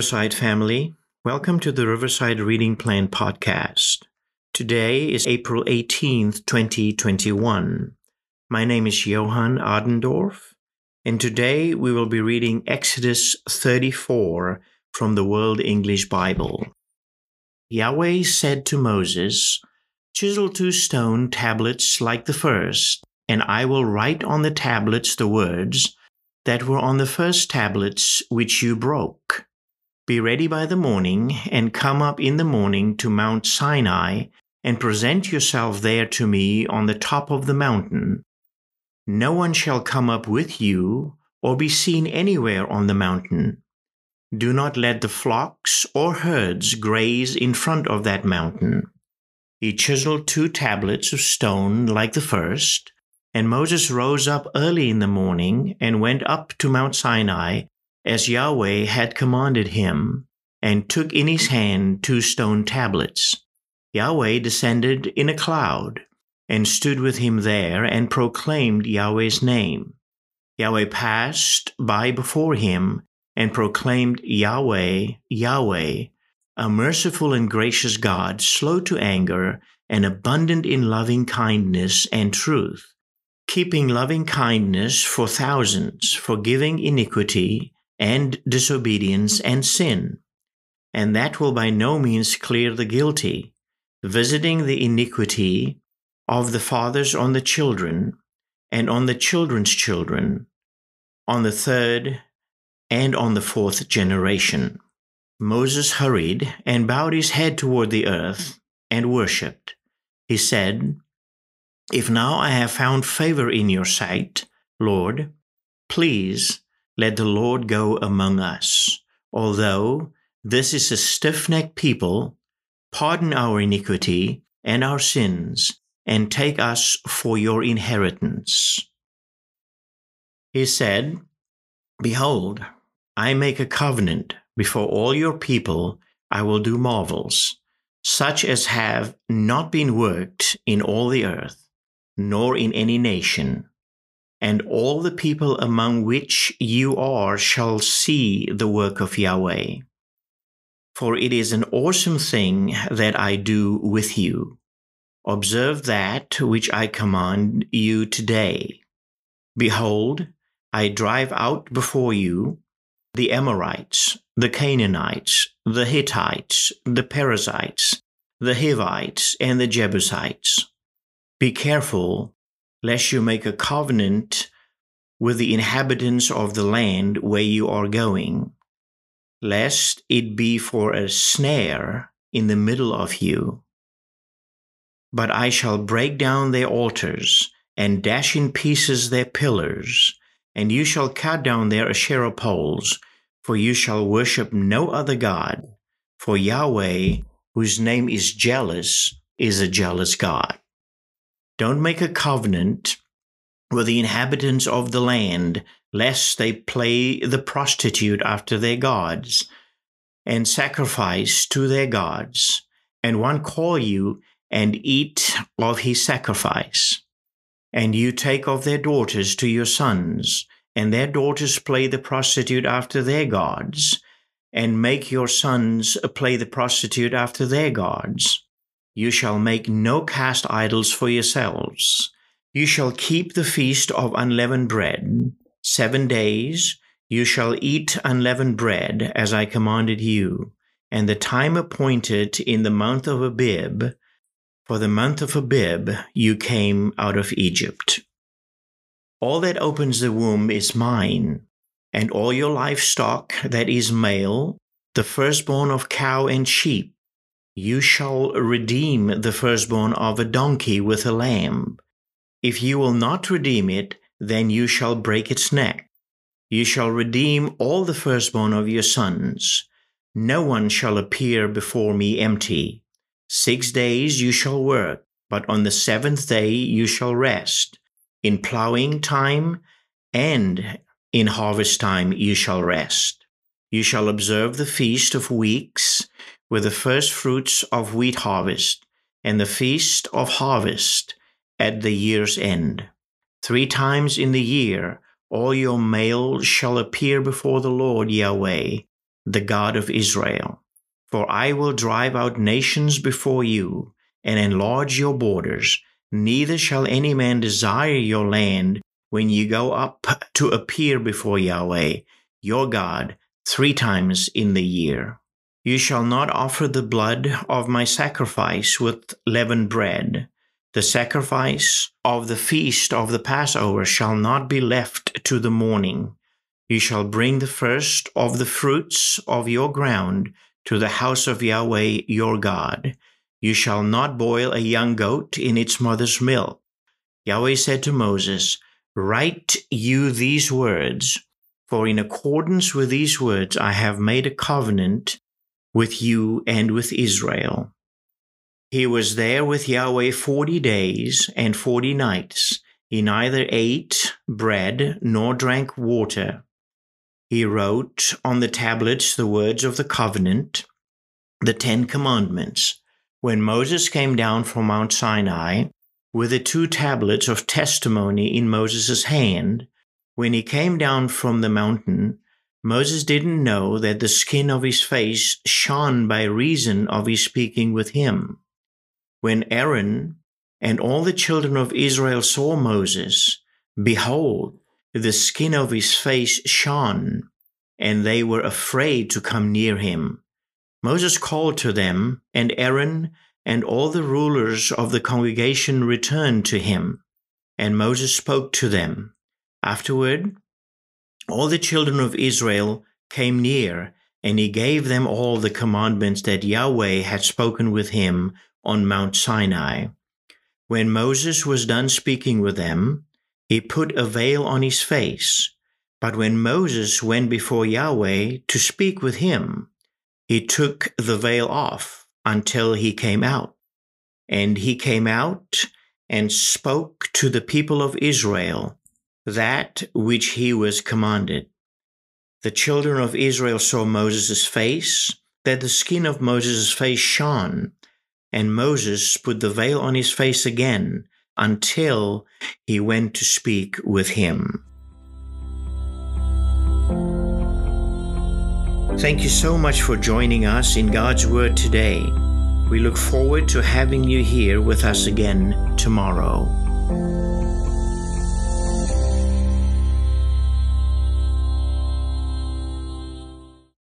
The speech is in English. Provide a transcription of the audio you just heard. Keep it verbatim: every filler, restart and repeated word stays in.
Riverside family. Welcome to the Riverside Reading Plan podcast. Today is April eighteenth, twenty twenty-one. My name is Johann Ardendorf, and today we will be reading Exodus thirty-four from the World English Bible. Yahweh said to Moses, "Chisel two stone tablets like the first, and I will write on the tablets the words that were on the first tablets which you broke. Be ready by the morning, and come up in the morning to Mount Sinai, and present yourself there to me on the top of the mountain. No one shall come up with you, or be seen anywhere on the mountain. Do not let the flocks or herds graze in front of that mountain." He chiseled two tablets of stone like the first, and Moses rose up early in the morning and went up to Mount Sinai, as Yahweh had commanded him, and took in his hand two stone tablets. Yahweh descended in a cloud, and stood with him there, and proclaimed Yahweh's name. Yahweh passed by before him, and proclaimed Yahweh, Yahweh, a merciful and gracious God, slow to anger, and abundant in loving kindness and truth, keeping loving kindness for thousands, forgiving iniquity and disobedience and sin, and that will by no means clear the guilty, visiting the iniquity of the fathers on the children, and on the children's children, on the third and on the fourth generation. Moses hurried and bowed his head toward the earth and worshipped. He said, "If now I have found favor in your sight, Lord, please let the Lord go among us. Although this is a stiff-necked people, pardon our iniquity and our sins, and take us for your inheritance." He said, "Behold, I make a covenant. Before all your people I will do marvels, such as have not been worked in all the earth, nor in any nation. And all the people among which you are shall see the work of Yahweh. For it is an awesome thing that I do with you. Observe that which I command you today. Behold, I drive out before you the Amorites, the Canaanites, the Hittites, the Perizzites, the Hivites, and the Jebusites. Be careful lest you make a covenant with the inhabitants of the land where you are going, lest it be for a snare in the middle of you. But I shall break down their altars, and dash in pieces their pillars, and you shall cut down their Asherah poles, for you shall worship no other God, for Yahweh, whose name is jealous, is a jealous God." Don't make a covenant with the inhabitants of the land, lest they play the prostitute after their gods, and sacrifice to their gods, and one call you, and eat of his sacrifice. And you take of their daughters to your sons, and their daughters play the prostitute after their gods, and make your sons play the prostitute after their gods. You shall make no cast idols for yourselves. You shall keep the feast of unleavened bread. Seven days you shall eat unleavened bread, as I commanded you, and the time appointed in the month of Abib, for the month of Abib you came out of Egypt. All that opens the womb is mine, and all your livestock that is male, the firstborn of cow and sheep. You shall redeem the firstborn of a donkey with a lamb. If you will not redeem it, then you shall break its neck. You shall redeem all the firstborn of your sons. No one shall appear before me empty. Six days you shall work, but on the seventh day you shall rest. In plowing time and in harvest time you shall rest. You shall observe the feast of weeks, with the first fruits of wheat harvest, and the feast of harvest at the year's end. Three times in the year all your male shall appear before the Lord Yahweh, the God of Israel. For I will drive out nations before you, and enlarge your borders. Neither shall any man desire your land when you go up to appear before Yahweh, your God, three times in the year. You shall not offer the blood of my sacrifice with leavened bread. The sacrifice of the feast of the Passover shall not be left to the morning. You shall bring the first of the fruits of your ground to the house of Yahweh your God. You shall not boil a young goat in its mother's milk. Yahweh said to Moses, Write you these words, for in accordance with these words I have made a covenant with you and with Israel. He was there with Yahweh forty days and forty nights. He neither ate bread nor drank water. He wrote on the tablets the words of the covenant, the Ten Commandments. When Moses came down from Mount Sinai with the two tablets of testimony in Moses' hand, when he came down from the mountain, Moses didn't know that the skin of his face shone by reason of his speaking with him. When Aaron and all the children of Israel saw Moses, behold, the skin of his face shone, and they were afraid to come near him. Moses called to them, and Aaron and all the rulers of the congregation returned to him, and Moses spoke to them. Afterward, all the children of Israel came near, and he gave them all the commandments that Yahweh had spoken with him on Mount Sinai. When Moses was done speaking with them, he put a veil on his face. But when Moses went before Yahweh to speak with him, he took the veil off until he came out. And he came out and spoke to the people of Israel that which he was commanded. The children of Israel saw Moses' face, that the skin of Moses' face shone, and Moses put the veil on his face again until he went to speak with him. Thank you so much for joining us in God's Word today. We look forward to having you here with us again tomorrow.